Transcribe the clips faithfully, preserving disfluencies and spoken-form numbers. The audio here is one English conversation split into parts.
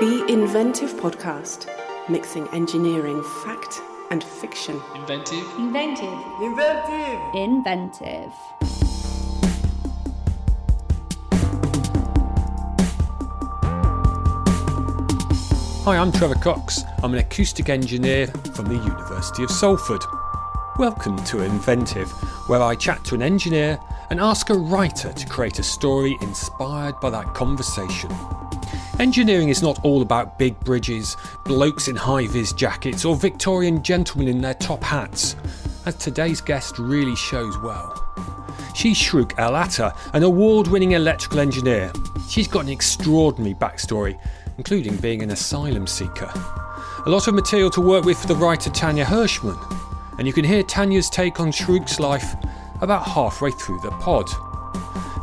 The Inventive Podcast, mixing engineering fact and fiction. Inventive. Inventive. Inventive. Inventive. Hi, I'm Trevor Cox. I'm an acoustic engineer from the University of Salford. Welcome to Inventive, where I chat to an engineer and ask a writer to create a story inspired by that conversation. Engineering is not all about big bridges, blokes in high-vis jackets, or Victorian gentlemen in their top hats, as today's guest really shows well. She's Shrouk El-Attar, an award-winning electrical engineer. She's got an extraordinary backstory, including being an asylum seeker. A lot of material to work with for the writer Tanya Hirschman. And you can hear Tanya's take on Shrouk's life about halfway through the pod.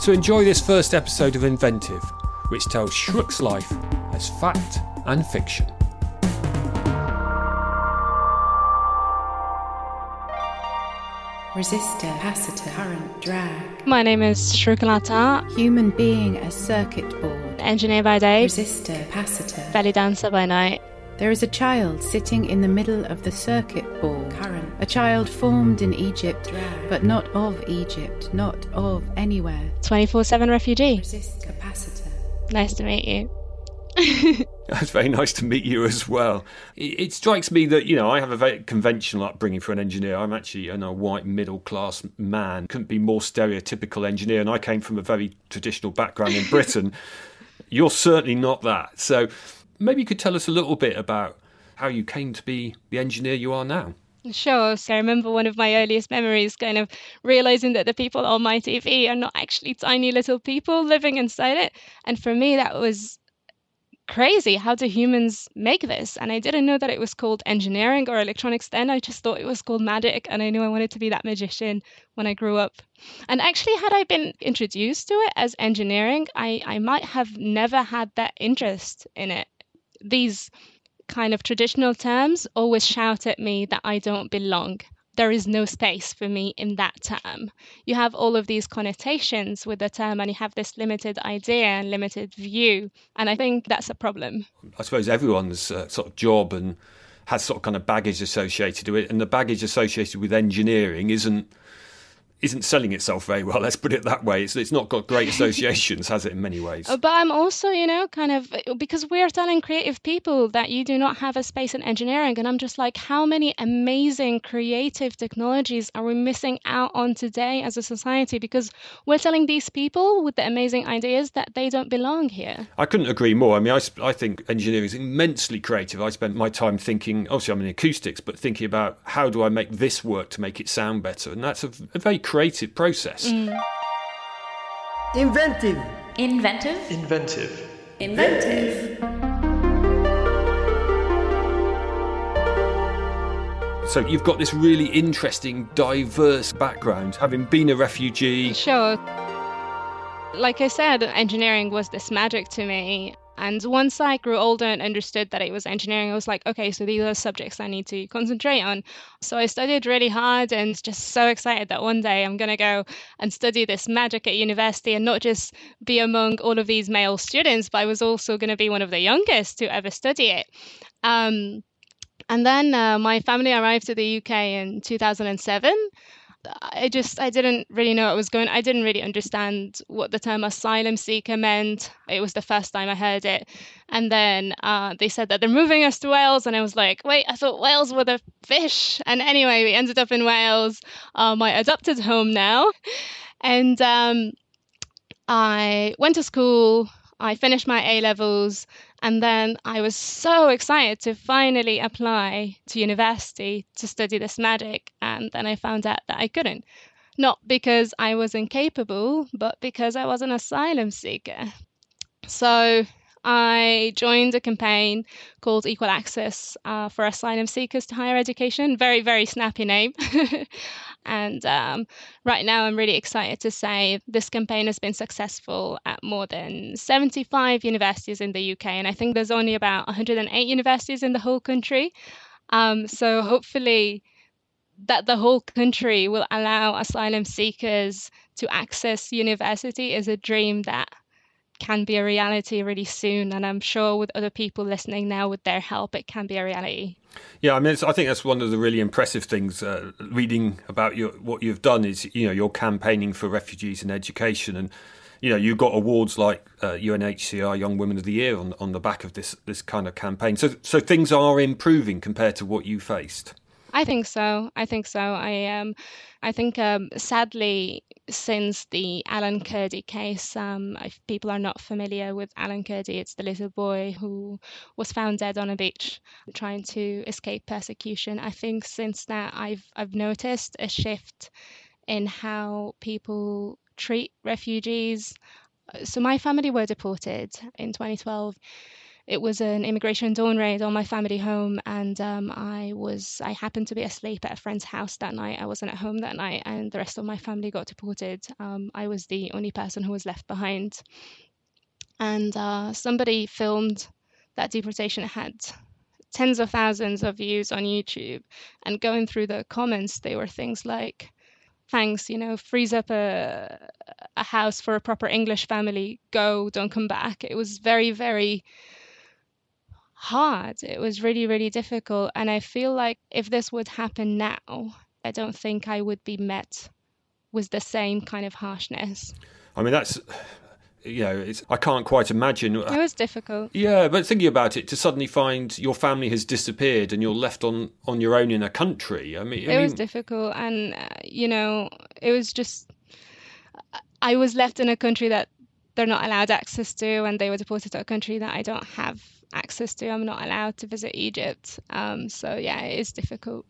So enjoy this first episode of Inventive, which tells Shrouk's life as fact and fiction. Resistor, capacitor, current, drag. My name is Shrouk El-Attar. Human being as circuit board. Engineer by day. Resistor, capacitor. Belly dancer by night. There is a child sitting in the middle of the circuit board. Current. A child formed in Egypt, but not of Egypt, not of anywhere. twenty-four seven refugee. Resist capacitor. Nice to meet you. That's very nice to meet you as well. It, it strikes me that, you know, I have a very conventional upbringing for an engineer. I'm actually an, a white middle-class man. Couldn't be more stereotypical engineer, and I came from a very traditional background in Britain. You're certainly not that. So maybe you could tell us a little bit about how you came to be the engineer you are now. Sure. So I remember one of my earliest memories kind of realising that the people on my T V are not actually tiny little people living inside it. And for me, that was crazy. How do humans make this? And I didn't know that it was called engineering or electronics then. I just thought it was called magic. And I knew I wanted to be that magician when I grew up. And actually, had I been introduced to it as engineering, I, I might have never had that interest in it. These kind of traditional terms always shout at me that I don't belong. There is no space for me in that term. You have all of these connotations with the term and you have this limited idea and limited view. And I think that's a problem. I suppose everyone's uh, sort of job and has sort of kind of baggage associated with it. And the baggage associated with engineering isn't isn't selling itself very well, let's put it that way. It's, it's not got great associations, has it, in many ways? But I'm also, you know, kind of, because we're telling creative people that you do not have a space in engineering, and I'm just like, how many amazing creative technologies are we missing out on today as a society? Because we're telling these people with the amazing ideas that they don't belong here. I couldn't agree more. I mean, I, I think engineering is immensely creative. I spent my time thinking, obviously I'm in acoustics, but thinking about how do I make this work to make it sound better? And that's a, a very creative process. Mm. Inventive. Inventive. Inventive. Inventive. So you've got this really interesting, diverse background, having been a refugee. Sure. Like I said, engineering was this magic to me. And once I grew older and understood that it was engineering, I was like, okay, so these are subjects I need to concentrate on. So I studied really hard and just so excited that one day I'm going to go and study this magic at university and not just be among all of these male students, but I was also going to be one of the youngest to ever study it. Um, and then uh, my family arrived to the U K in two thousand seven. I just, I didn't really know what was going on. I didn't really understand what the term asylum seeker meant. It was the first time I heard it. And then uh, they said that they're moving us to Wales. And I was like, wait, I thought whales were the fish. And anyway, we ended up in Wales, uh, my adopted home now. And um, I went to school. I finished my A-levels. And then I was so excited to finally apply to university to study this magic. And then I found out that I couldn't. Not because I was incapable, but because I was an asylum seeker. So I joined a campaign called Equal Access uh, for Asylum Seekers to Higher Education. Very, very snappy name. And um, right now, I'm really excited to say this campaign has been successful at more than seventy-five universities in the U K. And I think there's only about one hundred eight universities in the whole country. Um, so hopefully that the whole country will allow asylum seekers to access university is a dream that can be a reality really soon. And I'm sure with other people listening now, with their help, it can be a reality. Yeah, I mean, it's, I think that's one of the really impressive things uh, reading about your, what you've done is, you know, you're campaigning for refugees and education. And, you know, you got awards like uh, U N H C R Young Women of the Year on, on the back of this this kind of campaign. So so things are improving compared to what you faced. I think so. I think so. I um, I think um, sadly, since the Alan Kurdi case, um, if people are not familiar with Alan Kurdi, it's the little boy who was found dead on a beach trying to escape persecution. I think since that, I've I've noticed a shift in how people treat refugees. So my family were deported in twenty twelve. It was an immigration dawn raid on my family home, and um, I was I happened to be asleep at a friend's house that night. I wasn't at home that night, and the rest of my family got deported. Um, I was the only person who was left behind. And uh, somebody filmed that deportation. It had tens of thousands of views on YouTube. And going through the comments, they were things like, "Thanks, you know, freeze up a a house for a proper English family. Go, don't come back." It was very, very hard. It was really, really difficult. And I feel like if this would happen now, I don't think I would be met with the same kind of harshness. I mean, that's, you know, it's, I can't quite imagine. It was difficult. Yeah, but thinking about it, to suddenly find your family has disappeared and you're left on, on your own in a country. I mean, it I mean... was difficult. And, uh, you know, it was just, I was left in a country that they're not allowed access to, and they were deported to a country that I don't have access to. I'm not allowed to visit Egypt. Um, so, yeah, it is difficult.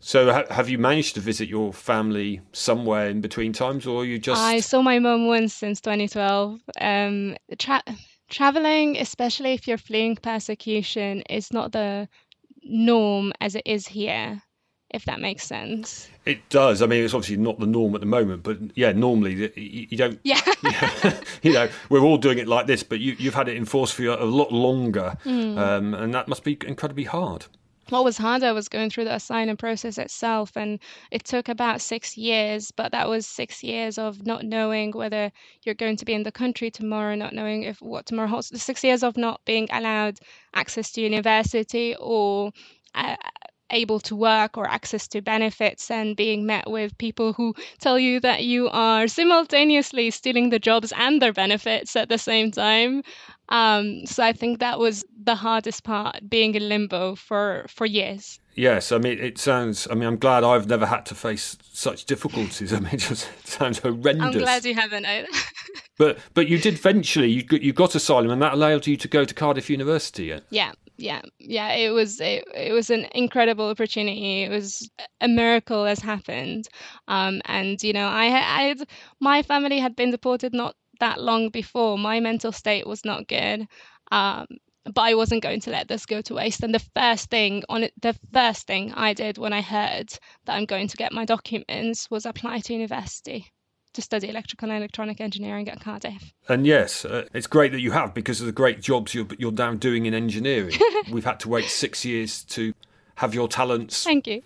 So ha- have you managed to visit your family somewhere in between times, or are you just... I saw my mum once since twenty twelve. Um, tra- traveling, especially if you're fleeing persecution, is not the norm as it is here, if that makes sense. It does. I mean, it's obviously not the norm at the moment, but yeah, normally you don't... Yeah. You know, we're all doing it like this, but you, you've had it enforced for you a lot longer, mm. um, and that must be incredibly hard. What was harder was going through the asylum process itself, and it took about six years, but that was six years of not knowing whether you're going to be in the country tomorrow, not knowing if what tomorrow holds, six years of not being allowed access to university or uh, able to work or access to benefits, and being met with people who tell you that you are simultaneously stealing the jobs and their benefits at the same time. Um, so I think that was the hardest part, being in limbo for, for years. Yes, I mean, it sounds, I mean, I'm glad I've never had to face such difficulties. I mean, it just sounds horrendous. I'm glad you haven't either. but but you did eventually, you got, you got asylum, and that allowed you to go to Cardiff University. Yeah, yeah, yeah. yeah it was it, it was an incredible opportunity. It was a miracle has happened. Um, and, you know, I had, my family had been deported not that long before. My mental state was not good, um but I wasn't going to let this go to waste. And the first thing on it, the first thing I did when I heard that I'm going to get my documents was apply to university to study electrical and electronic engineering at Cardiff. And yes, uh, it's great that you have, because of the great jobs you're you're now doing in engineering. We've had to wait six years to have your talents. Thank you.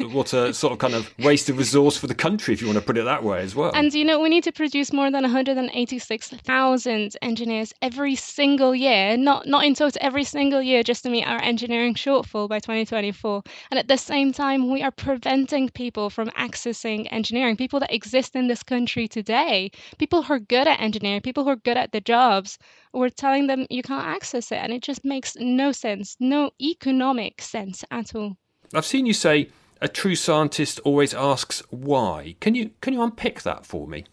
What a sort of kind of wasted resource for the country, if you want to put it that way as well. And, you know, we need to produce more than one hundred eighty-six thousand engineers every single year, not not in total, every single year, just to meet our engineering shortfall by twenty twenty-four. And at the same time, we are preventing people from accessing engineering, people that exist in this country today, people who are good at engineering, people who are good at the jobs. We're telling them you can't access it, and it just makes no sense, no economic sense at all. I've seen you say a true scientist always asks why. Can you can you unpick that for me?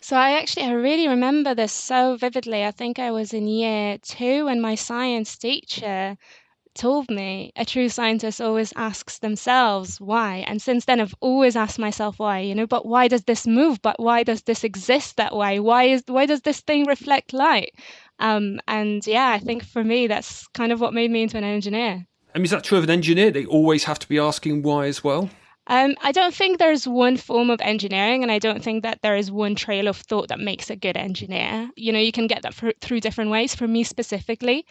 So I actually, I really remember this so vividly. I think I was in year two when my science teacher told me a true scientist always asks themselves why. And since then, I've always asked myself why, you know, but why does this move? But why does this exist that way? Why is why does this thing reflect light? Um, and yeah, I think for me, that's kind of what made me into an engineer. I mean, is that true of an engineer? They always have to be asking why as well? Um, I don't think there's one form of engineering, and I don't think that there is one trail of thought that makes a good engineer. You know, you can get that for, through different ways. For me specifically,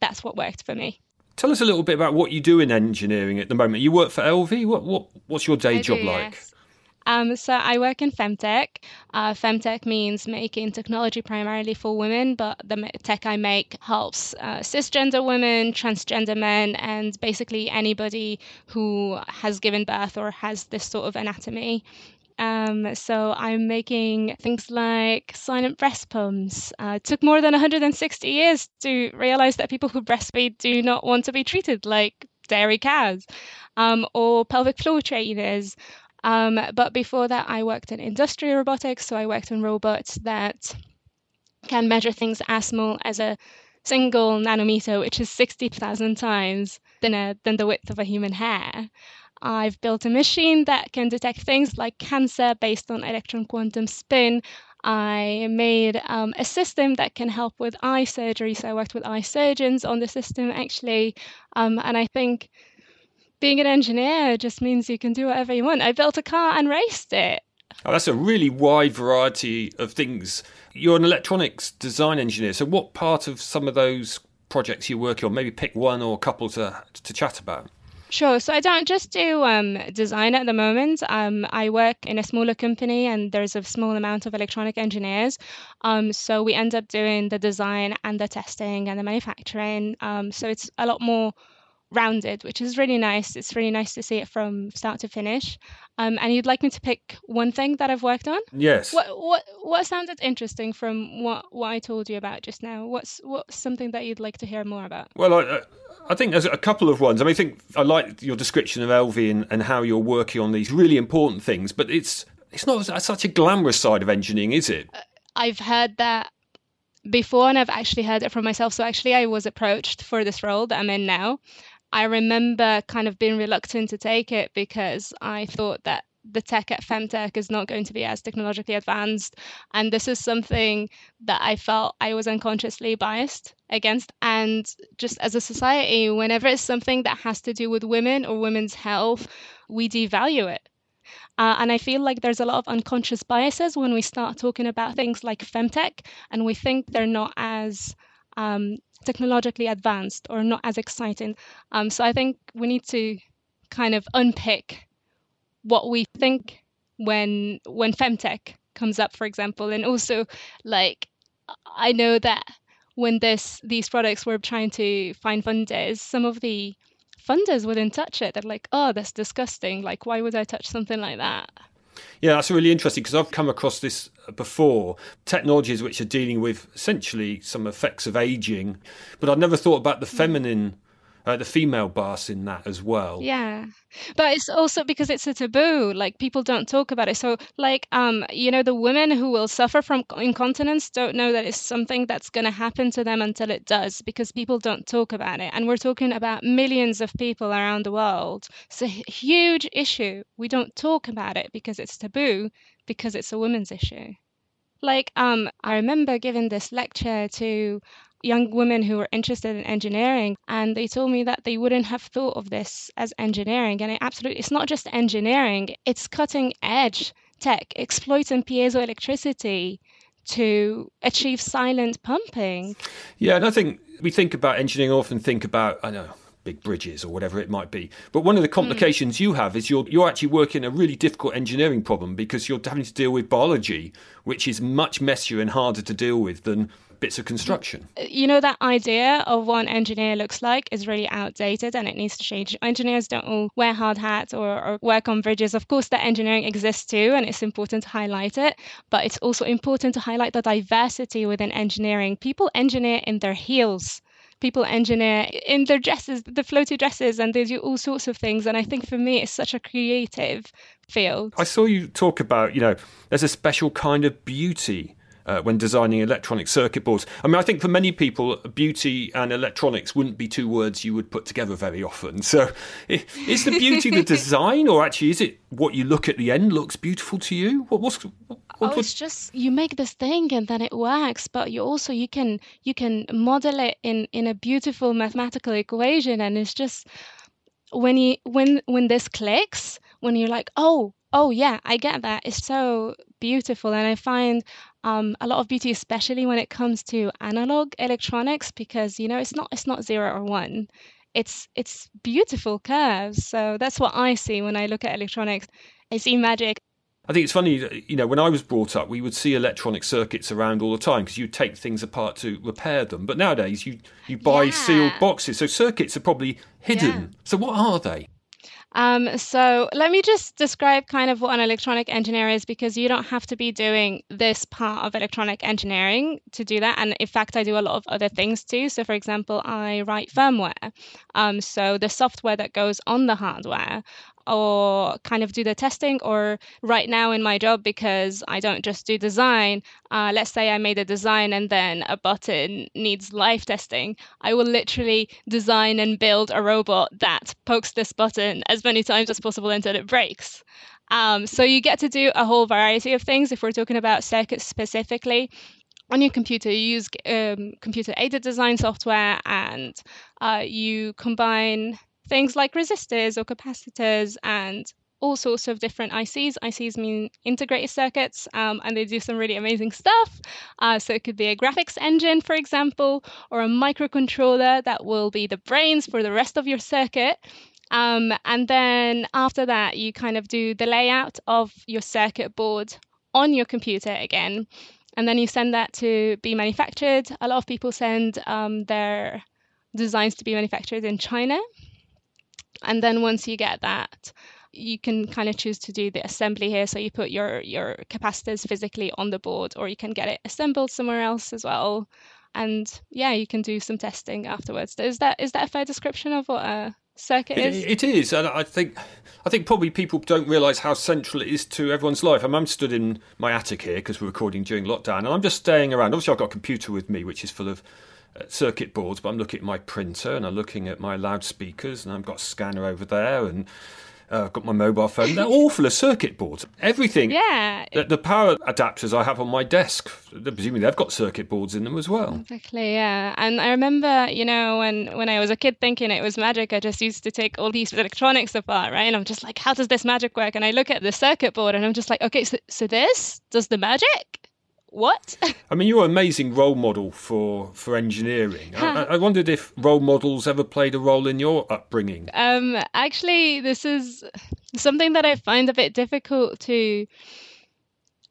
that's what worked for me. Tell us a little bit about what you do in engineering at the moment. You work for L V. What, what, what's your day I job do, like? Yes. Um, so I work in femtech. Uh, femtech means making technology primarily for women, but the tech I make helps uh, cisgender women, transgender men, and basically anybody who has given birth or has this sort of anatomy. Um, so I'm making things like silent breast pumps. Uh, it took more than one hundred sixty years to realize that people who breastfeed do not want to be treated like dairy cows, um, or pelvic floor trainers. Um, but before that, I worked in industrial robotics. So I worked on robots that can measure things as small as a single nanometer, which is sixty thousand times thinner than the width of a human hair. I've built a machine that can detect things like cancer based on electron quantum spin. I made um, a system that can help with eye surgery. So I worked with eye surgeons on the system, actually. Um, and I think being an engineer just means you can do whatever you want. I built a car and raced it. Oh, that's a really wide variety of things. You're an electronics design engineer. So what part of some of those projects you work on? Maybe pick one or a couple to to chat about. Sure. So I don't just do um, design at the moment. Um, I work in a smaller company and there's a small amount of electronic engineers. Um, so we end up doing the design and the testing and the manufacturing. Um, so it's a lot more rounded, which is really nice. It's really nice to see it from start to finish. Um, and you'd like me to pick one thing that I've worked on? Yes. What what what sounded interesting from what, what I told you about just now? What's what's something that you'd like to hear more about? Well, I I think there's a couple of ones. I mean, I think I like your description of L V and, and how you're working on these really important things, but it's it's not such a glamorous side of engineering, is it? I've heard that before, and I've actually heard it from myself. So actually, I was approached for this role that I'm in now. I remember kind of being reluctant to take it because I thought that the tech at Femtech is not going to be as technologically advanced. And this is something that I felt I was unconsciously biased against. And just as a society, whenever it's something that has to do with women or women's health, we devalue it. Uh, and I feel like there's a lot of unconscious biases when we start talking about things like Femtech, and we think they're not as um, technologically advanced or not as exciting. Um, so I think we need to kind of unpick what we think when when femtech comes up, for example. And also, like, I know that when this these products were trying to find funders, some of the funders wouldn't touch it. They're like, oh, that's disgusting. Like, why would I touch something like that? Yeah, that's really interesting because I've come across this before. Technologies which are dealing with essentially some effects of aging, but I've never thought about the feminine, uh, the female bias in that as well. Yeah, but it's also because it's a taboo. Like, people don't talk about it. So, like, um, you know, the women who will suffer from incontinence don't know that it's something that's going to happen to them until it does, because people don't talk about it. And we're talking about millions of people around the world. It's a huge issue. We don't talk about it because it's taboo, because it's a women's issue. Like, um, I remember giving this lecture to young women who were interested in engineering, and they told me that they wouldn't have thought of this as engineering. And it absolutely, it's not just engineering, it's cutting edge tech, exploiting piezoelectricity to achieve silent pumping. Yeah, and I think we think about engineering, often think about, I know, big bridges or whatever it might be. But one of the complications mm. you have is you're you're actually working a really difficult engineering problem because you're having to deal with biology, which is much messier and harder to deal with than bits of construction. You know, that idea of what an engineer looks like is really outdated and it needs to change. Engineers don't all wear hard hats or, or work on bridges. Of course, that engineering exists too, and it's important to highlight it. But it's also important to highlight the diversity within engineering. People engineer in their heels. People engineer in their dresses, the floaty dresses, and they do all sorts of things. And I think for me, it's such a creative field. I saw you talk about, you know, there's a special kind of beauty uh, when designing electronic circuit boards. I mean, I think for many people, beauty and electronics wouldn't be two words you would put together very often. So is the beauty the design, or actually is it what you look at the end looks beautiful to you? What, what's what, Oh, it's just you make this thing and then it works, but you also you can you can model it in, in a beautiful mathematical equation, and it's just when you when when this clicks, when you're like, oh oh yeah, I get that. It's so beautiful. And I find um, a lot of beauty, especially when it comes to analog electronics, because you know it's not it's not zero or one. It's it's beautiful curves. So that's what I see when I look at electronics. I see magic. I think it's funny, you know, when I was brought up, we would see electronic circuits around all the time because you take things apart to repair them. But nowadays, you, you buy yeah. sealed boxes. So circuits are probably hidden. Yeah. So what are they? Um, so let me just describe kind of what an electronic engineer is, because you don't have to be doing this part of electronic engineering to do that. And in fact, I do a lot of other things too. So for example, I write firmware. Um, so the software that goes on the hardware, or kind of do the testing, or right now in my job, because I don't just do design, uh, let's say I made a design and then a button needs live testing. I will literally design and build a robot that pokes this button as many times as possible until it breaks. Um, so you get to do a whole variety of things. If we're talking about circuits specifically, on your computer, you use um, computer-aided design software, and uh, you combine things like resistors or capacitors and all sorts of different I Cs. I Cs mean integrated circuits, um, and they do some really amazing stuff. Uh, so it could be a graphics engine, for example, or a microcontroller that will be the brains for the rest of your circuit. Um, and then after that, you kind of do the layout of your circuit board on your computer again. And then you send that to be manufactured. A lot of people send um, their designs to be manufactured in China. And then once you get that, you can kind of choose to do the assembly here. So you put your, your capacitors physically on the board, or you can get it assembled somewhere else as well. And yeah, you can do some testing afterwards. Is that is that a fair description of what a circuit is? It, it is. And I think I think probably people don't realise how central it is to everyone's life. I'm, I'm stood in my attic here because we're recording during lockdown, and I'm just staying around. Obviously, I've got a computer with me, which is full of circuit boards, but I'm looking at my printer and I'm looking at my loudspeakers, and I've got a scanner over there, and uh, I've got my mobile phone. They're all full of circuit boards. Everything. Yeah. The, the power adapters I have on my desk, presumably they've got circuit boards in them as well. Exactly, yeah. And I remember, you know, when, when I was a kid thinking it was magic, I just used to take all these electronics apart, right? And I'm just like, how does this magic work? And I look at the circuit board and I'm just like, okay, so, so this does the magic? What? I mean, you're an amazing role model for, for engineering. Huh. I, I wondered if role models ever played a role in your upbringing. Um, actually, this is something that I find a bit difficult to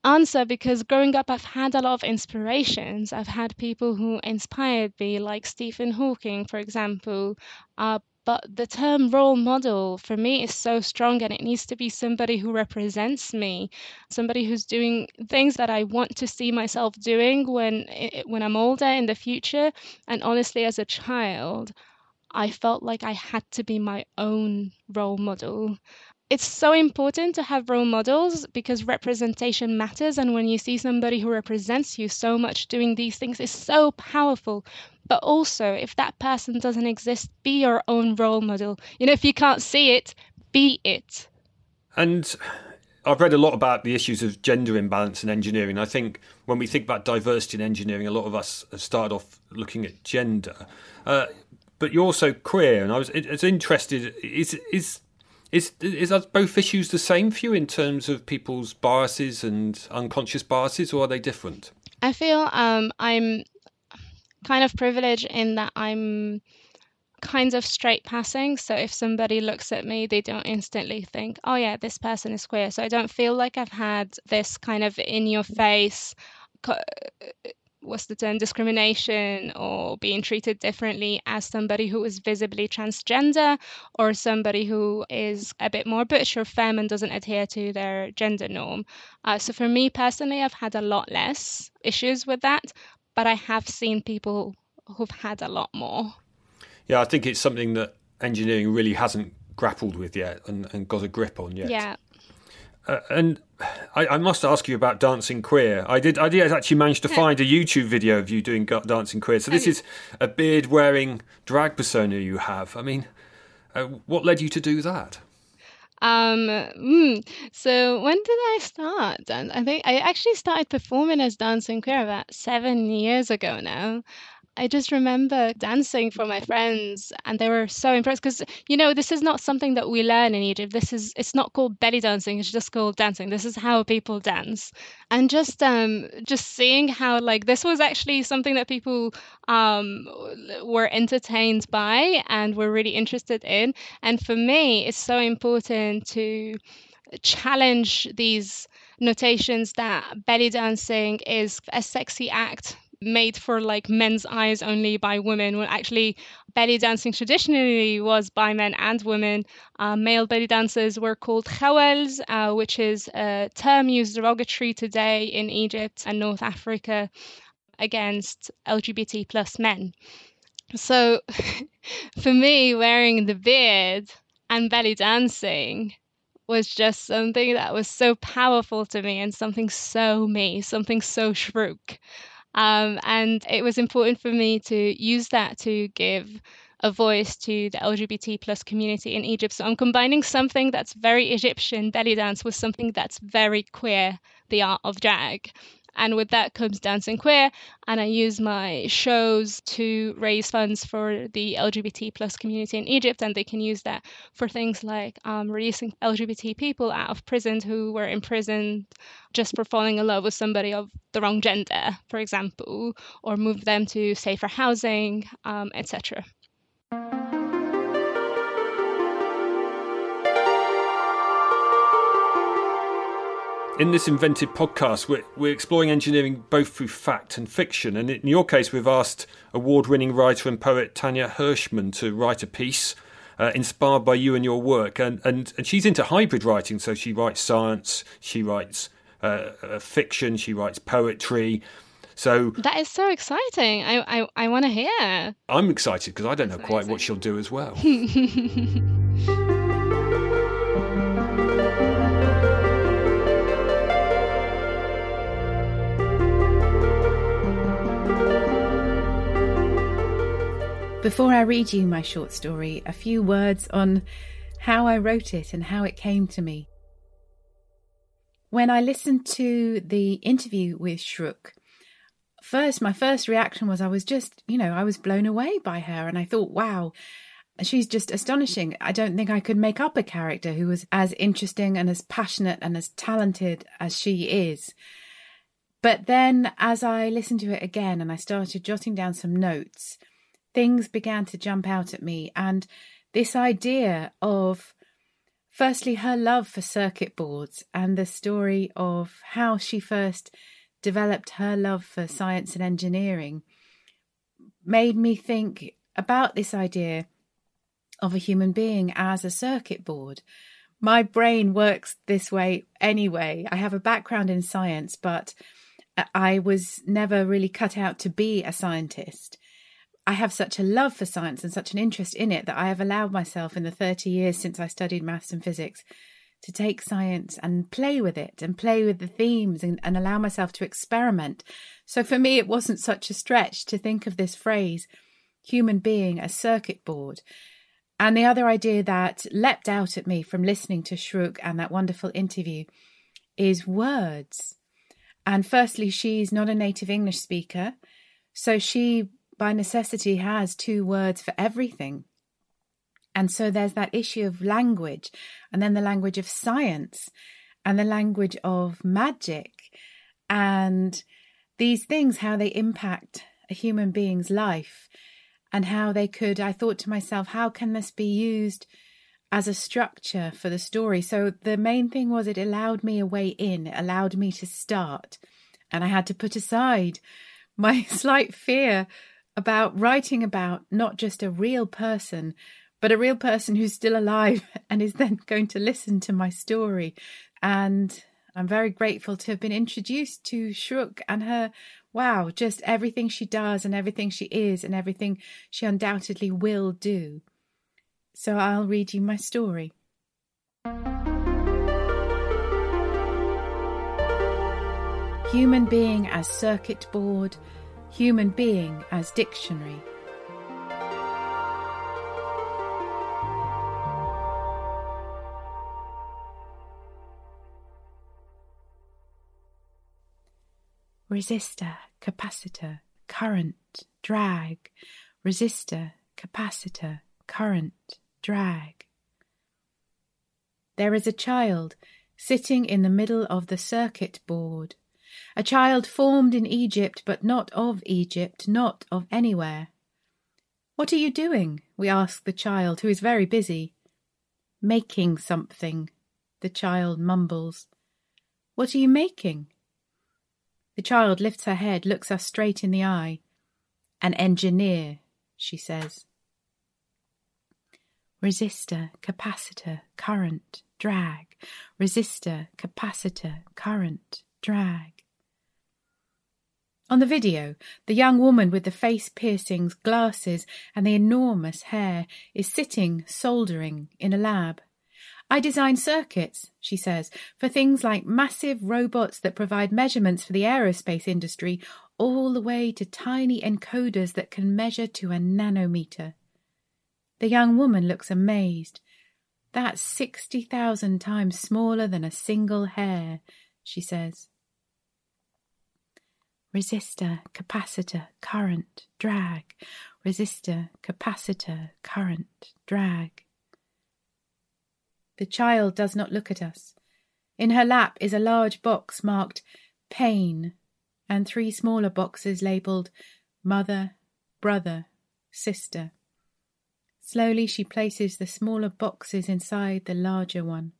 answer, because growing up, I've had a lot of inspirations. I've had people who inspired me, like Stephen Hawking, for example. Uh, but the term role model for me is so strong, and it needs to be somebody who represents me, somebody who's doing things that I want to see myself doing when when I'm older in the future. And honestly, as a child, I felt like I had to be my own role model. It's so important to have role models because representation matters. And when you see somebody who represents you so much doing these things, it's so powerful. But also, if that person doesn't exist, be your own role model. You know, if you can't see it, be it. And I've read a lot about the issues of gender imbalance in engineering. I think when we think about diversity in engineering, a lot of us have started off looking at gender. Uh, but you're also queer, and I was, I was interested, is is... Is is that both issues the same for you in terms of people's biases and unconscious biases, or are they different? I feel um, I'm kind of privileged in that I'm kind of straight passing. So if somebody looks at me, they don't instantly think, oh yeah, this person is queer. So I don't feel like I've had this kind of in your face, what's the term, discrimination, or being treated differently as somebody who is visibly transgender, or somebody who is a bit more butch or femme and doesn't adhere to their gender norm. Uh, so for me personally, I've had a lot less issues with that, but I have seen people who've had a lot more. Yeah, I think it's something that engineering really hasn't grappled with yet and, and got a grip on yet. Yeah. Uh, and I, I must ask you about Dancing Queer. I did I did actually manage to find a YouTube video of you doing Dancing Queer. So this is a beard-wearing drag persona you have. I mean, uh, what led you to do that? Um, mm, so when did I start? I think I actually started performing as Dancing Queer about seven years ago now. I just remember dancing for my friends, and they were so impressed because, you know, this is not something that we learn in Egypt. This is, it's not called belly dancing. It's just called dancing. This is how people dance. And just um, just seeing how, like, this was actually something that people um, were entertained by and were really interested in. And for me, it's so important to challenge these notations that belly dancing is a sexy act made for like men's eyes only by women, when actually belly dancing traditionally was by men and women. Uh, male belly dancers were called khawals, uh, which is a term used derogatory today in Egypt and North Africa against L G B T plus men. So for me, wearing the beard and belly dancing was just something that was so powerful to me, and something so me, something so Shrouk. Um, and it was important for me to use that to give a voice to the L G B T plus community in Egypt. So I'm combining something that's very Egyptian, belly dance, with something that's very queer, the art of drag. And with that comes Dancing Queer. And I use my shows to raise funds for the L G B T plus community in Egypt. And they can use that for things like um, releasing L G B T people out of prison who were imprisoned just for falling in love with somebody of the wrong gender, for example, or move them to safer housing, um, et cetera. In this invented podcast, we're, we're exploring engineering both through fact and fiction. And in your case, we've asked award-winning writer and poet Tanya Hirschman to write a piece uh, inspired by you and your work. And, and, and she's into hybrid writing, so she writes science, she writes uh, fiction, she writes poetry. So that is so exciting. I, I, I want to hear. I'm excited because I don't know That's quite amazing. What she'll do as well. Before I read you my short story, a few words on how I wrote it and how it came to me. When I listened to the interview with Shrouk, first, my first reaction was I was just, you know, I was blown away by her. And I thought, wow, she's just astonishing. I don't think I could make up a character who was as interesting and as passionate and as talented as she is. But then as I listened to it again and I started jotting down some notes, things began to jump out at me, and this idea of, firstly, her love for circuit boards and the story of how she first developed her love for science and engineering made me think about this idea of a human being as a circuit board. My brain works this way anyway. I have a background in science, but I was never really cut out to be a scientist. I have such a love for science and such an interest in it that I have allowed myself in the thirty years since I studied maths and physics to take science and play with it and play with the themes and, and allow myself to experiment. So for me, it wasn't such a stretch to think of this phrase, human being, a circuit board. And the other idea that leapt out at me from listening to Shrouk and that wonderful interview is words. And firstly, she's not a native English speaker, so she by necessity has two words for everything. And so there's that issue of language, and then the language of science, and the language of magic, and these things, how they impact a human being's life, and how they could, I thought to myself, how can this be used as a structure for the story? So the main thing was it allowed me a way in, it allowed me to start, and I had to put aside my slight fear about writing about not just a real person, but a real person who's still alive and is then going to listen to my story. And I'm very grateful to have been introduced to Shrouk and her, wow, just everything she does and everything she is and everything she undoubtedly will do. So I'll read you my story. Human being as circuit board, human being as dictionary. Resistor, capacitor, current, drag. Resistor, capacitor, current, drag. There is a child sitting in the middle of the circuit board. A child formed in Egypt, but not of Egypt, not of anywhere. What are you doing? We ask the child, who is very busy. Making something, the child mumbles. "What are you making?" The child lifts her head, looks us straight in the eye. "An engineer," she says. Resistor, capacitor, current, drag. Resistor, capacitor, current, drag. On the video, the young woman with the face piercings, glasses and the enormous hair is sitting soldering in a lab. "I design circuits," she says, "for things like massive robots that provide measurements for the aerospace industry, all the way to tiny encoders that can measure to a nanometer." The young woman looks amazed. "That's sixty thousand times smaller than a single hair," she says. Resistor, capacitor, current, drag. Resistor, capacitor, current, drag. The child does not look at us. In her lap is a large box marked Pain and three smaller boxes labelled Mother, Brother, Sister. Slowly she places the smaller boxes inside the larger one.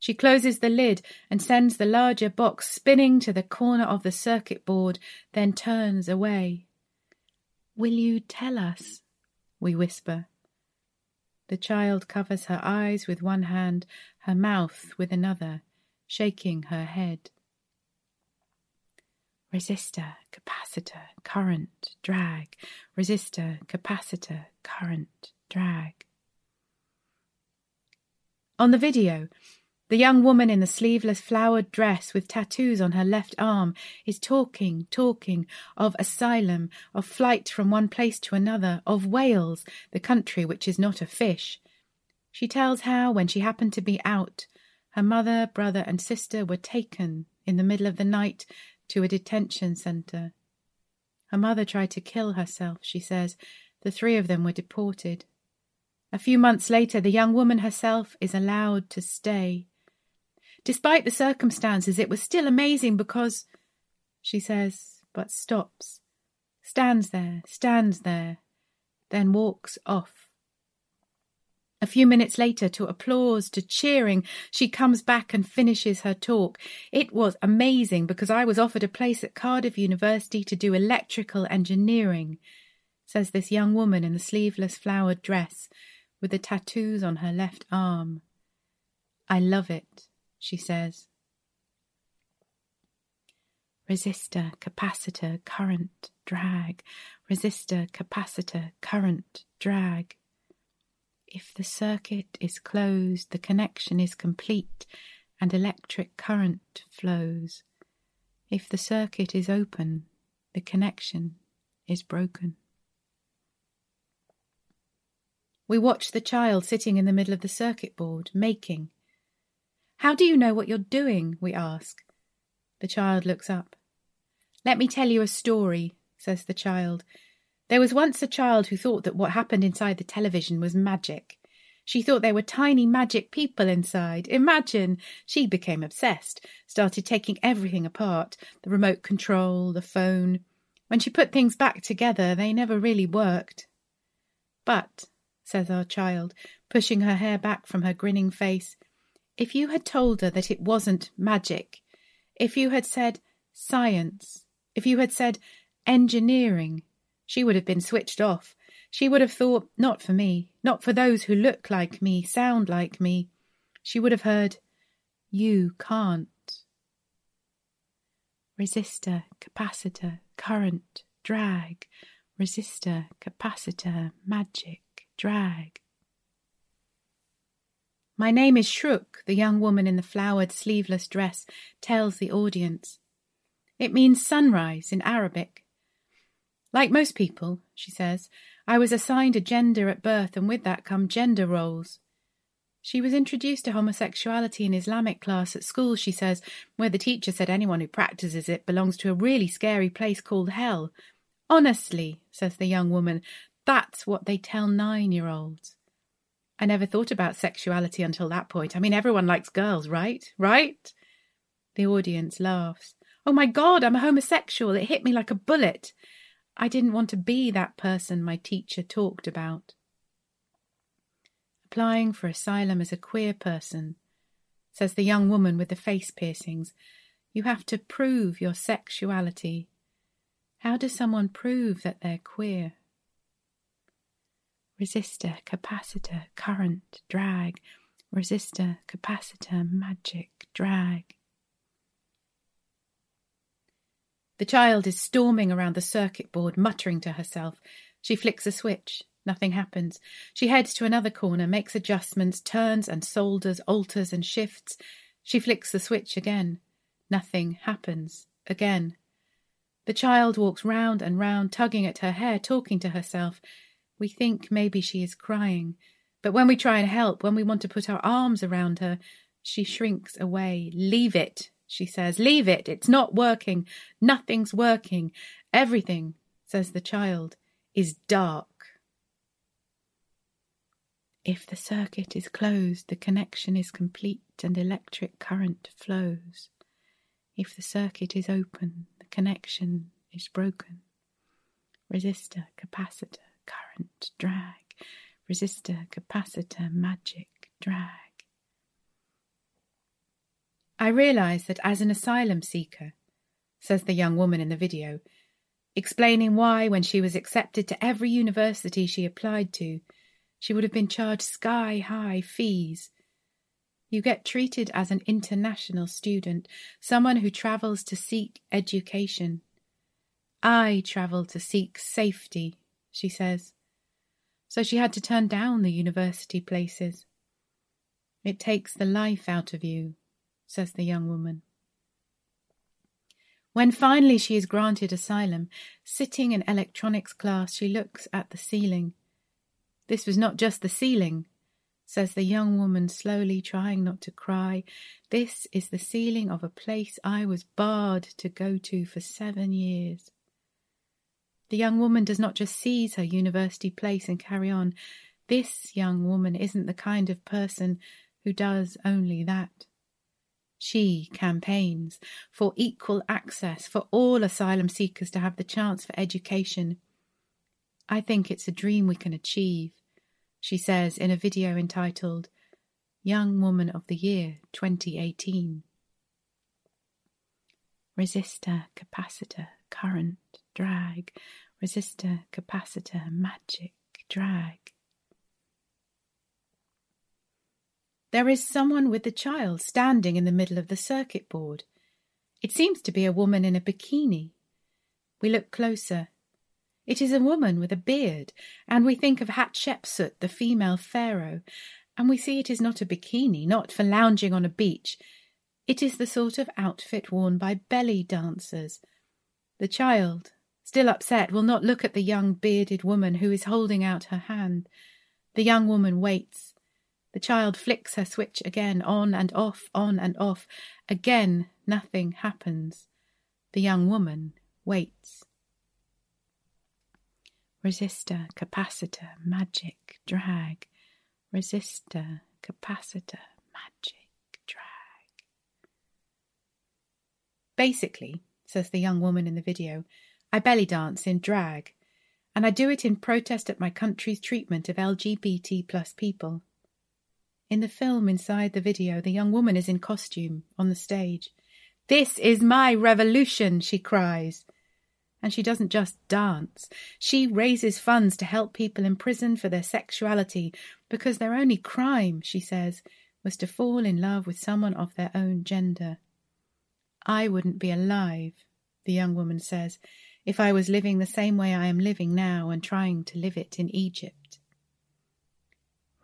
She closes the lid and sends the larger box spinning to the corner of the circuit board, then turns away. "Will you tell us?" we whisper. The child covers her eyes with one hand, her mouth with another, shaking her head. Resistor, capacitor, current, drag. Resistor, capacitor, current, drag. On the video, the young woman in the sleeveless flowered dress with tattoos on her left arm is talking, talking, of asylum, of flight from one place to another, of Wales, the country which is not a fish. She tells how, when she happened to be out, her mother, brother and sister were taken in the middle of the night to a detention centre. Her mother tried to kill herself, she says. The three of them were deported. A few months later, the young woman herself is allowed to stay. "Despite the circumstances, it was still amazing because," she says, but stops, stands there, stands there, then walks off. A few minutes later, to applause, to cheering, she comes back and finishes her talk. "It was amazing because I was offered a place at Cardiff University to do electrical engineering," says this young woman in the sleeveless flowered dress with the tattoos on her left arm. "I love it," she says. Resistor, capacitor, current, drag. Resistor, capacitor, current, drag. If the circuit is closed, the connection is complete and electric current flows. If the circuit is open, the connection is broken. We watch the child sitting in the middle of the circuit board, making. "How do you know what you're doing?" we ask. The child looks up. "Let me tell you a story," says the child. "There was once a child who thought that what happened inside the television was magic. She thought there were tiny magic people inside. Imagine! She became obsessed, started taking everything apart, the remote control, the phone. When she put things back together, they never really worked." "But," says our child, pushing her hair back from her grinning face, "if you had told her that it wasn't magic, if you had said science, if you had said engineering, she would have been switched off. She would have thought, not for me, not for those who look like me, sound like me. She would have heard, you can't." Resistor, capacitor, current, drag. Resistor, capacitor, magic, drag. "My name is Shrouk," the young woman in the flowered sleeveless dress tells the audience. "It means sunrise in Arabic. Like most people," she says, "I was assigned a gender at birth, and with that come gender roles." She was introduced to homosexuality in Islamic class at school, she says, where the teacher said anyone who practices it belongs to a really scary place called hell. "Honestly," says the young woman, "that's what they tell nine-year-olds." "I never thought about sexuality until that point. I mean, everyone likes girls, right? Right?" The audience laughs. "Oh, my God, I'm a homosexual. It hit me like a bullet. I didn't want to be that person my teacher talked about." Applying for asylum as a queer person. says the young woman with the face piercings. You have to prove your sexuality. How does someone prove that they're queer? Resistor, capacitor, current, drag. Resistor, capacitor, magic, drag. The child is storming around the circuit board, muttering to herself. She flicks a switch. Nothing happens. She heads to another corner, makes adjustments, turns and solders, alters and shifts. She flicks the switch again. Nothing happens. Again. The child walks round and round, tugging at her hair, talking to herself. We think maybe she is crying. But when we try and help, when we want to put our arms around her, she shrinks away. Leave it, she says. Leave it. It's not working. Nothing's working. Everything, says the child, is dark. If the circuit is closed, the connection is complete and electric current flows. If the circuit is open, the connection is broken. Resistor, capacitor, current, drag. Resistor, capacitor, magic, drag. I realise that as an asylum seeker, says the young woman in the video, explaining why when she was accepted to every university she applied to, she would have been charged sky-high fees. You get treated as an international student, someone who travels to seek education. I travel to seek safety, she says. So she had to turn down the university places. It takes the life out of you, says the young woman. When finally she is granted asylum, sitting in electronics class, she looks at the ceiling. This was not just the ceiling, says the young woman, slowly trying not to cry. This is the ceiling of a place I was barred to go to for seven years. The young woman does not just seize her university place and carry on. This young woman isn't the kind of person who does only that. She campaigns for equal access, for all asylum seekers to have the chance for education. I think it's a dream we can achieve, she says in a video entitled Young Woman of the Year twenty eighteen. Resistor, capacitor, current, drag. Resistor, capacitor, magic, drag. There is someone with the child standing in the middle of the circuit board. It seems to be a woman in a bikini. We look closer. It is a woman with a beard, and we think of Hatshepsut, the female pharaoh, and we see it is not a bikini, not for lounging on a beach. It is the sort of outfit worn by belly dancers. The child, still upset, will not look at the young bearded woman who is holding out her hand. The young woman waits. The child flicks her switch again, on and off, on and off. Again, nothing happens. The young woman waits. Resistor, capacitor, magic, drag. Resistor, capacitor, magic, drag. Basically, says the young woman in the video, I belly dance in drag, and I do it in protest at my country's treatment of L G B T plus people. In the film inside the video, the young woman is in costume on the stage. This is my revolution, she cries. And she doesn't just dance. She raises funds to help people in prison for their sexuality, because their only crime, she says, was to fall in love with someone of their own gender. I wouldn't be alive, the young woman says, if I was living the same way I am living now and trying to live it in Egypt.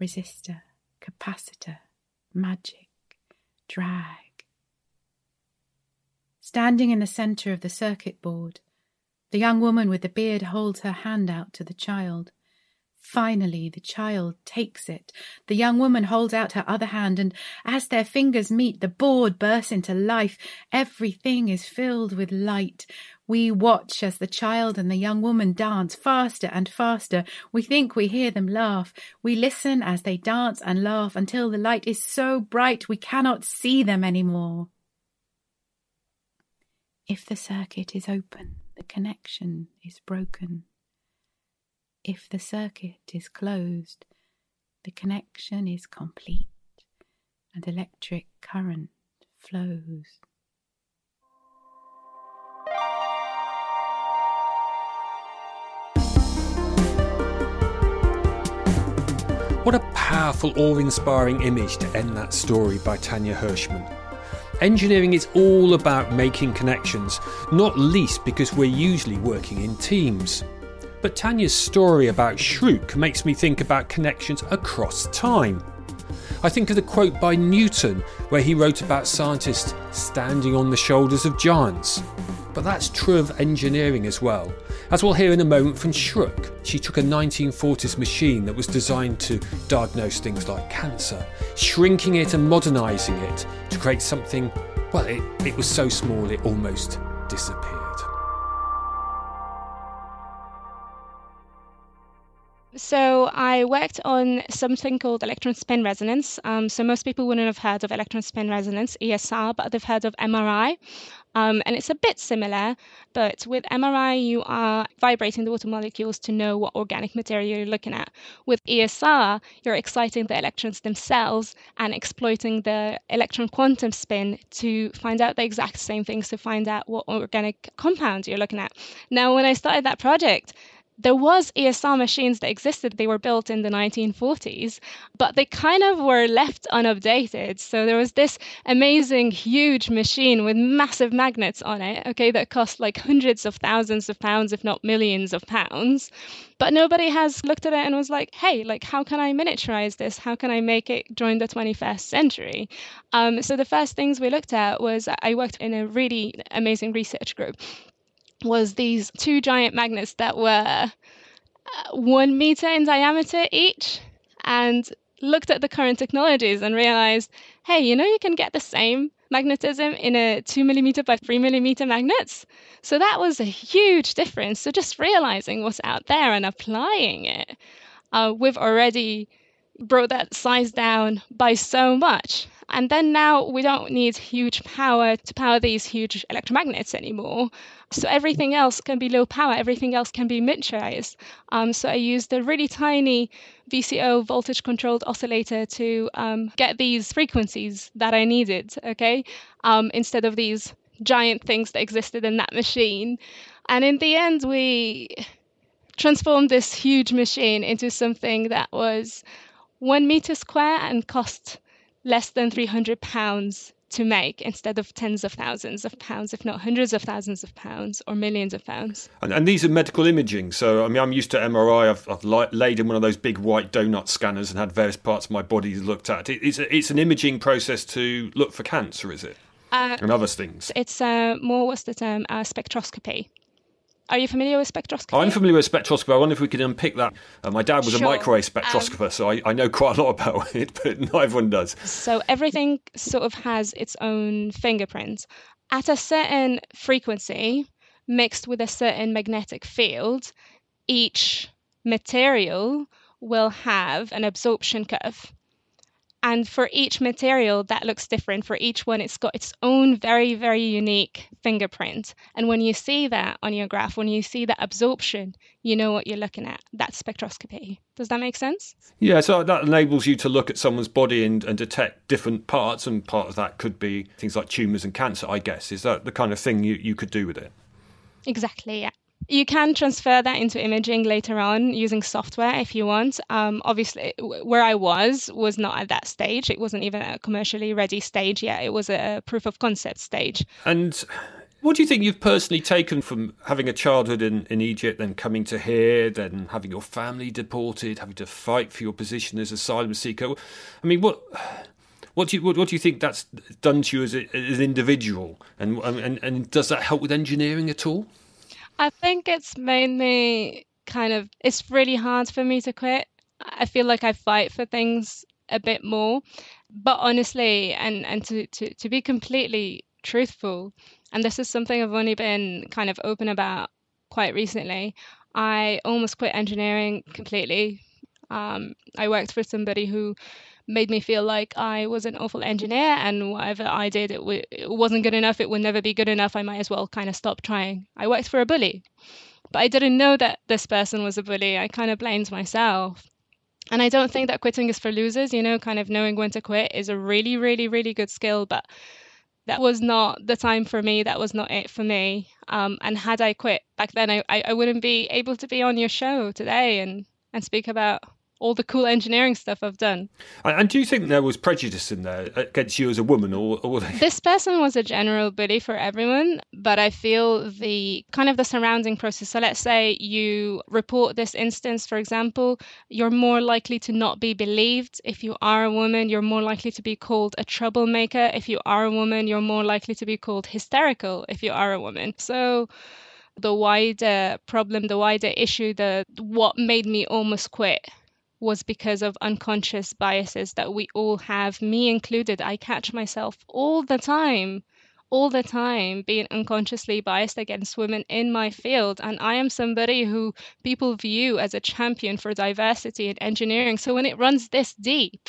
Resistor, capacitor, magic, drag. Standing in the centre of the circuit board, the young woman with the beard holds her hand out to the child. Finally, the child takes it. The young woman holds out her other hand, and as their fingers meet, the board bursts into life. Everything is filled with light. We watch as the child and the young woman dance faster and faster. We think we hear them laugh. We listen as they dance and laugh until the light is so bright we cannot see them anymore. If the circuit is open, the connection is broken. If the circuit is closed, the connection is complete and electric current flows. What a powerful, awe-inspiring image to end that story by Tanya Hirschman. Engineering is all about making connections, not least because we're usually working in teams. But Tanya's story about Shrouk makes me think about connections across time. I think of the quote by Newton where he wrote about scientists standing on the shoulders of giants. But that's true of engineering as well, as we'll hear in a moment from Shrouk. She took a nineteen forties machine that was designed to diagnose things like cancer, shrinking it and modernising it to create something, well, it, it was so small it almost disappeared. So I worked on something called electron spin resonance. Um, so most people wouldn't have heard of electron spin resonance, E S R, but they've heard of M R I. Um, and it's a bit similar, but with M R I, you are vibrating the water molecules to know what organic material you're looking at. With E S R, you're exciting the electrons themselves and exploiting the electron quantum spin to find out the exact same things, to find out what organic compound you're looking at. Now, when I started that project, there was E S R machines that existed. They were built in the nineteen forties, but they kind of were left unupdated. So there was this amazing, huge machine with massive magnets on it, okay, that cost like hundreds of thousands of pounds, if not millions of pounds. But nobody has looked at it and was like, hey, like, how can I miniaturize this? How can I make it join the twenty-first century? Um, so the first things we looked at was I worked in a really amazing research group. Was these two giant magnets that were one meter in diameter each, and looked at the current technologies and realized, hey, you know, you can get the same magnetism in a two millimeter by three millimeter magnets. So that was a huge difference. So just realizing what's out there and applying it, uh, we've already brought that size down by so much. And then now we don't need huge power to power these huge electromagnets anymore. So everything else can be low power. Everything else can be miniaturized. Um, so I used a really tiny V C O, voltage controlled oscillator, to um, get these frequencies that I needed, okay, um, instead of these giant things that existed in that machine. And in the end, we transformed this huge machine into something that was one meter square and cost less than three hundred pounds to make, instead of tens of thousands of pounds, if not hundreds of thousands of pounds or millions of pounds. And, and these are medical imaging. So, I mean, I'm used to M R I. I've, I've li- laid in one of those big white donut scanners and had various parts of my body looked at. It, it's, a, it's an imaging process to look for cancer, is it? Uh, and other things. It's uh, more, what's the term, uh, spectroscopy. Are you familiar with spectroscopy? I'm familiar with spectroscopy. I wonder if we could unpick that. Uh, my dad was sure. a microwave spectroscopist, um, so I, I know quite a lot about it, but not everyone does. So everything sort of has its own fingerprint. At a certain frequency, mixed with a certain magnetic field, each material will have an absorption curve. And for each material, that looks different. For each one, it's got its own very, very unique fingerprint. And when you see that on your graph, when you see that absorption, you know what you're looking at. That's spectroscopy. Does that make sense? Yeah, so that enables you to look at someone's body and, and detect different parts. And part of that could be things like tumours and cancer, I guess. Is that the kind of thing you, you could do with it? Exactly, yeah. You can transfer that into imaging later on using software if you want. Um, obviously, where I was was not at that stage. It wasn't even a commercially ready stage yet. It was a proof of concept stage. And what do you think you've personally taken from having a childhood in, in Egypt, then coming to here, then having your family deported, having to fight for your position as asylum seeker? I mean, what... What do you what, what do you think that's done to you as, a, as an individual? And, and and does that help with engineering at all? I think it's made me kind of, it's really hard for me to quit. I feel like I fight for things a bit more. But honestly, and, and to, to, to be completely truthful, and this is something I've only been kind of open about quite recently, I almost quit engineering completely. Um, I worked for somebody who made me feel like I was an awful engineer, and whatever I did, it, w- it wasn't good enough. It would never be good enough. I might as well kind of stop trying. I worked for a bully, but I didn't know that this person was a bully. I kind of blamed myself. And I don't think that quitting is for losers, you know, kind of knowing when to quit is a really, really, really good skill. But that was not the time for me. That was not it for me. Um, and had I quit back then, I, I wouldn't be able to be on your show today and, and speak about all the cool engineering stuff I've done. And do you think there was prejudice in there against you as a woman? or, or This person was a general bully for everyone, but I feel the kind of the surrounding process. So let's say you report this instance, for example, you're more likely to not be believed if you are a woman. You're more likely to be called a troublemaker if you are a woman. You're more likely to be called hysterical if you are a woman. So the wider problem, the wider issue, the what made me almost quit was because of unconscious biases that we all have, me included. I catch myself all the time, all the time being unconsciously biased against women in my field. And I am somebody who people view as a champion for diversity in engineering. So when it runs this deep,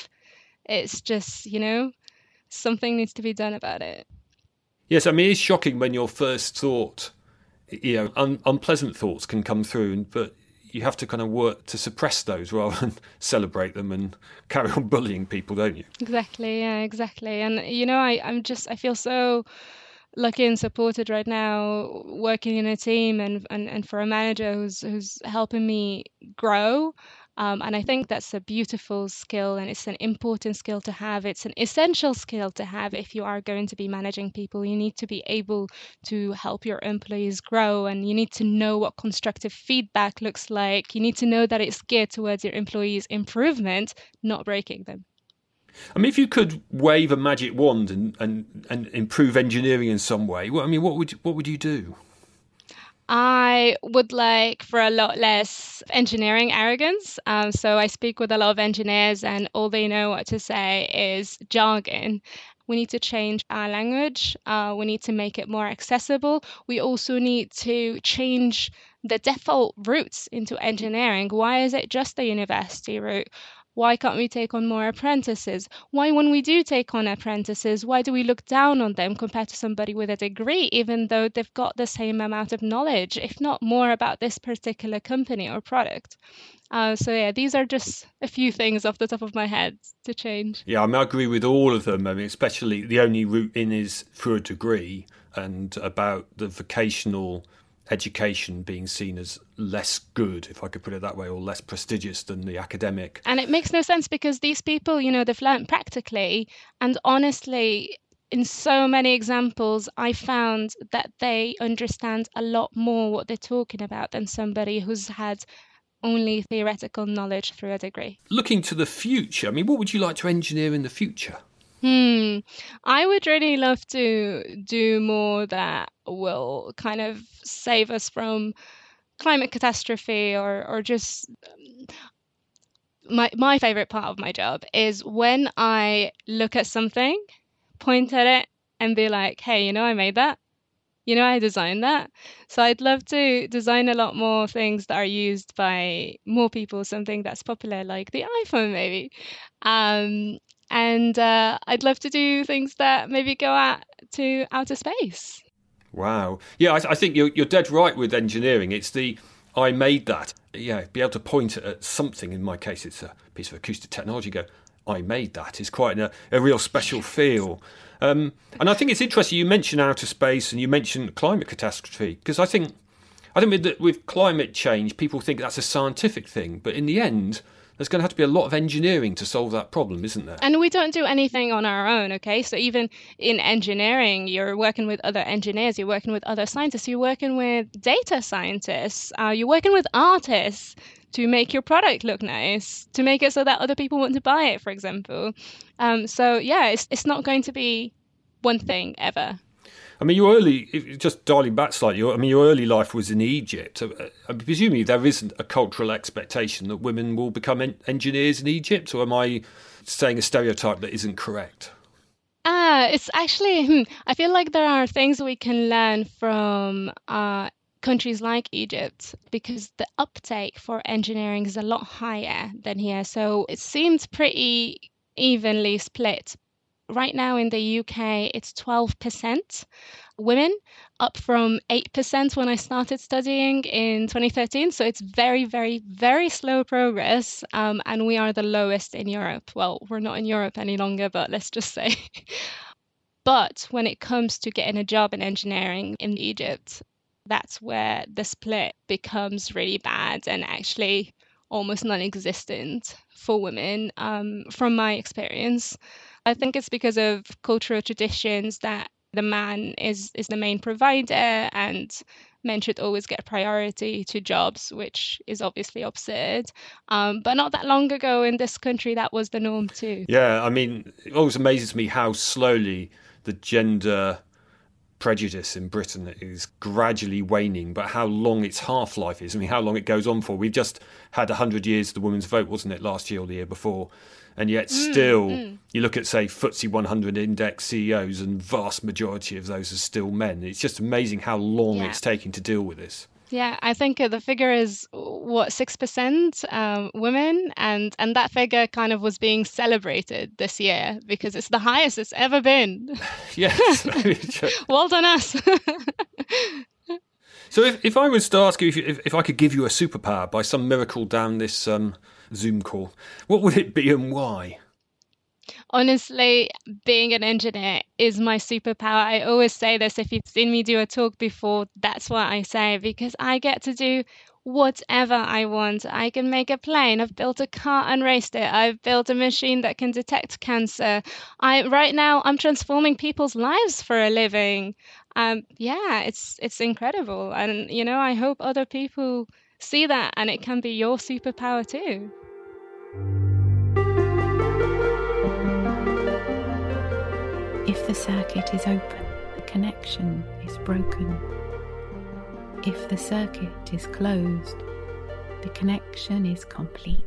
it's just, you know, something needs to be done about it. Yes, I mean, it's shocking when your first thought, you know, un- unpleasant thoughts can come through, but you have to kind of work to suppress those rather than celebrate them and carry on bullying people, don't you? Exactly, yeah, exactly. And, you know, I, I'm just, I feel so lucky and supported right now working in a team and, and, and for a manager who's who's helping me grow. Um, and I think that's a beautiful skill, and it's an important skill to have. It's an essential skill to have if you are going to be managing people. You need to be able to help your employees grow, and you need to know what constructive feedback looks like. You need to know that it's geared towards your employees' improvement, not breaking them. I mean, if you could wave a magic wand and, and, and improve engineering in some way, well, I mean, what would what would you do? I would like for a lot less engineering arrogance. Um, so I speak with a lot of engineers, and all they know what to say is jargon. We need to change our language. Uh, we need to make it more accessible. We also need to change the default routes into engineering. Why is it just the university route? Why can't we take on more apprentices? Why, when we do take on apprentices, why do we look down on them compared to somebody with a degree, even though they've got the same amount of knowledge, if not more, about this particular company or product? Uh, so, yeah, these are just a few things off the top of my head to change. Yeah, I mean, I agree with all of them. I mean, especially the only route in is through a degree, and about the vocational education being seen as less good, if I could put it that way, or less prestigious than the academic. And it makes no sense, because these people, you know, they've learned practically, and honestly, in so many examples, I found that they understand a lot more what they're talking about than somebody who's had only theoretical knowledge through a degree. Looking to the future, I mean, what would you like to engineer in the future? Hmm. I would really love to do more that will kind of save us from climate catastrophe, or, or just my my favorite part of my job is when I look at something, point at it and be like, hey, you know, I made that. You know, I designed that. So I'd love to design a lot more things that are used by more people, something that's popular like the iPhone maybe. Um And uh, I'd love to do things that maybe go out to outer space. Wow. Yeah, I, I think you're, you're dead right with engineering. It's the, I made that. Yeah, be able to point at something. In my case, it's a piece of acoustic technology. Go, I made that. It's quite a, a real special feel. Um, and I think it's interesting you mention outer space and you mention climate catastrophe, because I think, I think with, with climate change, people think that's a scientific thing. But in the end, there's going to have to be a lot of engineering to solve that problem, isn't there? And we don't do anything on our own, okay? So even in engineering, you're working with other engineers, you're working with other scientists, you're working with data scientists, uh, you're working with artists to make your product look nice, to make it so that other people want to buy it, for example. Um, so, yeah, it's it's not going to be one thing ever. I mean, your early, just dialing back slightly, I mean, your early life was in Egypt. Presumably there isn't a cultural expectation that women will become en- engineers in Egypt, or am I saying a stereotype that isn't correct? Ah, uh, it's actually, hmm, I feel like there are things we can learn from uh, countries like Egypt, because the uptake for engineering is a lot higher than here. So it seems pretty evenly split. Right now in the U K, it's twelve percent. women, up from eight percent when I started studying in twenty thirteen. So it's very, very, very slow progress. Um, and we are the lowest in Europe. Well, we're not in Europe any longer, but let's just say. But when it comes to getting a job in engineering in Egypt, that's where the split becomes really bad and actually almost non-existent for women, um, from my experience. I think it's because of cultural traditions that the man is, is the main provider and men should always get priority to jobs, which is obviously absurd. Um, but not that long ago in this country, that was the norm too. Yeah, I mean, it always amazes me how slowly the gender prejudice in Britain is gradually waning, but how long its half-life is. I mean, how long it goes on for. We've just had one hundred years of the women's vote, wasn't it, last year or the year before? And yet still, mm, mm. you look at, say, F T S E one hundred index C E Os and vast majority of those are still men. It's just amazing how long yeah. it's taking to deal with this. Yeah, I think the figure is, what, six percent um, women? And, and that figure kind of was being celebrated this year because it's the highest it's ever been. Yes. Well done us. So if, if I was to ask you if, you, if if I could give you a superpower by some miracle down this um, Zoom call, what would it be and why? Honestly, being an engineer is my superpower. I always say this. If you've seen me do a talk before, that's what I say, because I get to do whatever I want. I can make a plane. I've built a car and raced it. I've built a machine that can detect cancer. I right now I'm transforming people's lives for a living. Um, yeah, it's it's incredible. And, you know, I hope other people see that and it can be your superpower too. If the circuit is open, the connection is broken. If the circuit is closed, the connection is complete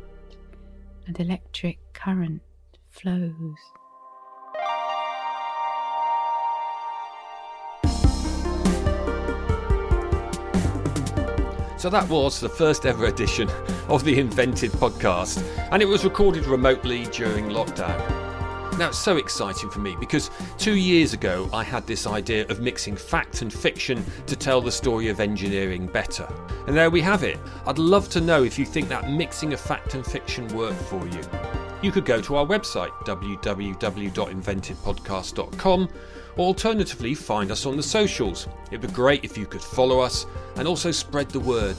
and electric current flows. So that was the first ever edition of the Invented podcast, and it was recorded remotely during lockdown. Now, it's so exciting for me because two years ago I had this idea of mixing fact and fiction to tell the story of engineering better. And there we have it. I'd love to know if you think that mixing of fact and fiction worked for you. You could go to our website, w w w dot invented podcast dot com, or alternatively find us on the socials. It'd be great if you could follow us and also spread the word.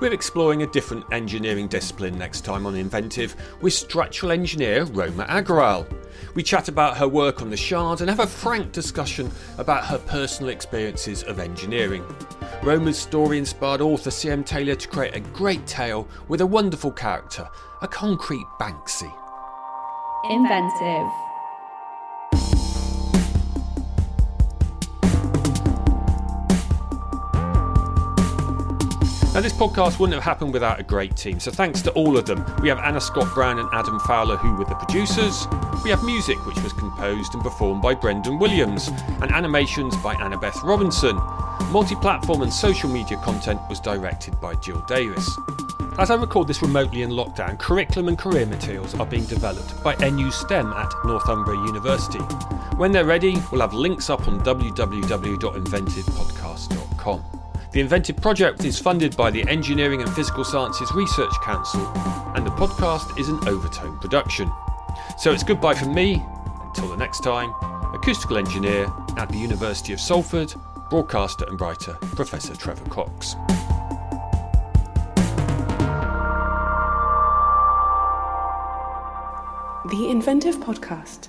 We're exploring a different engineering discipline next time on Inventive with structural engineer Roma Agrawal. We chat about her work on the Shard and have a frank discussion about her personal experiences of engineering. Roma's story inspired author C M Taylor to create a great tale with a wonderful character, a concrete Banksy. Inventive. Now, this podcast wouldn't have happened without a great team, so thanks to all of them. We have Anna Scott-Brown and Adam Fowler, who were the producers. We have music, which was composed and performed by Brendan Williams, and animations by Annabeth Robinson. Multi-platform and social media content was directed by Jill Davis. As I record this remotely in lockdown, curriculum and career materials are being developed by N U STEM at Northumbria University. When they're ready, we'll have links up on w w w dot inventive podcast dot com. The Inventive Project is funded by the Engineering and Physical Sciences Research Council, and the podcast is an Overtone production. So it's goodbye from me. Until the next time, acoustical engineer at the University of Salford, broadcaster and writer, Professor Trevor Cox. The Inventive Podcast,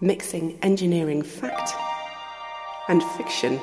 mixing engineering fact and fiction.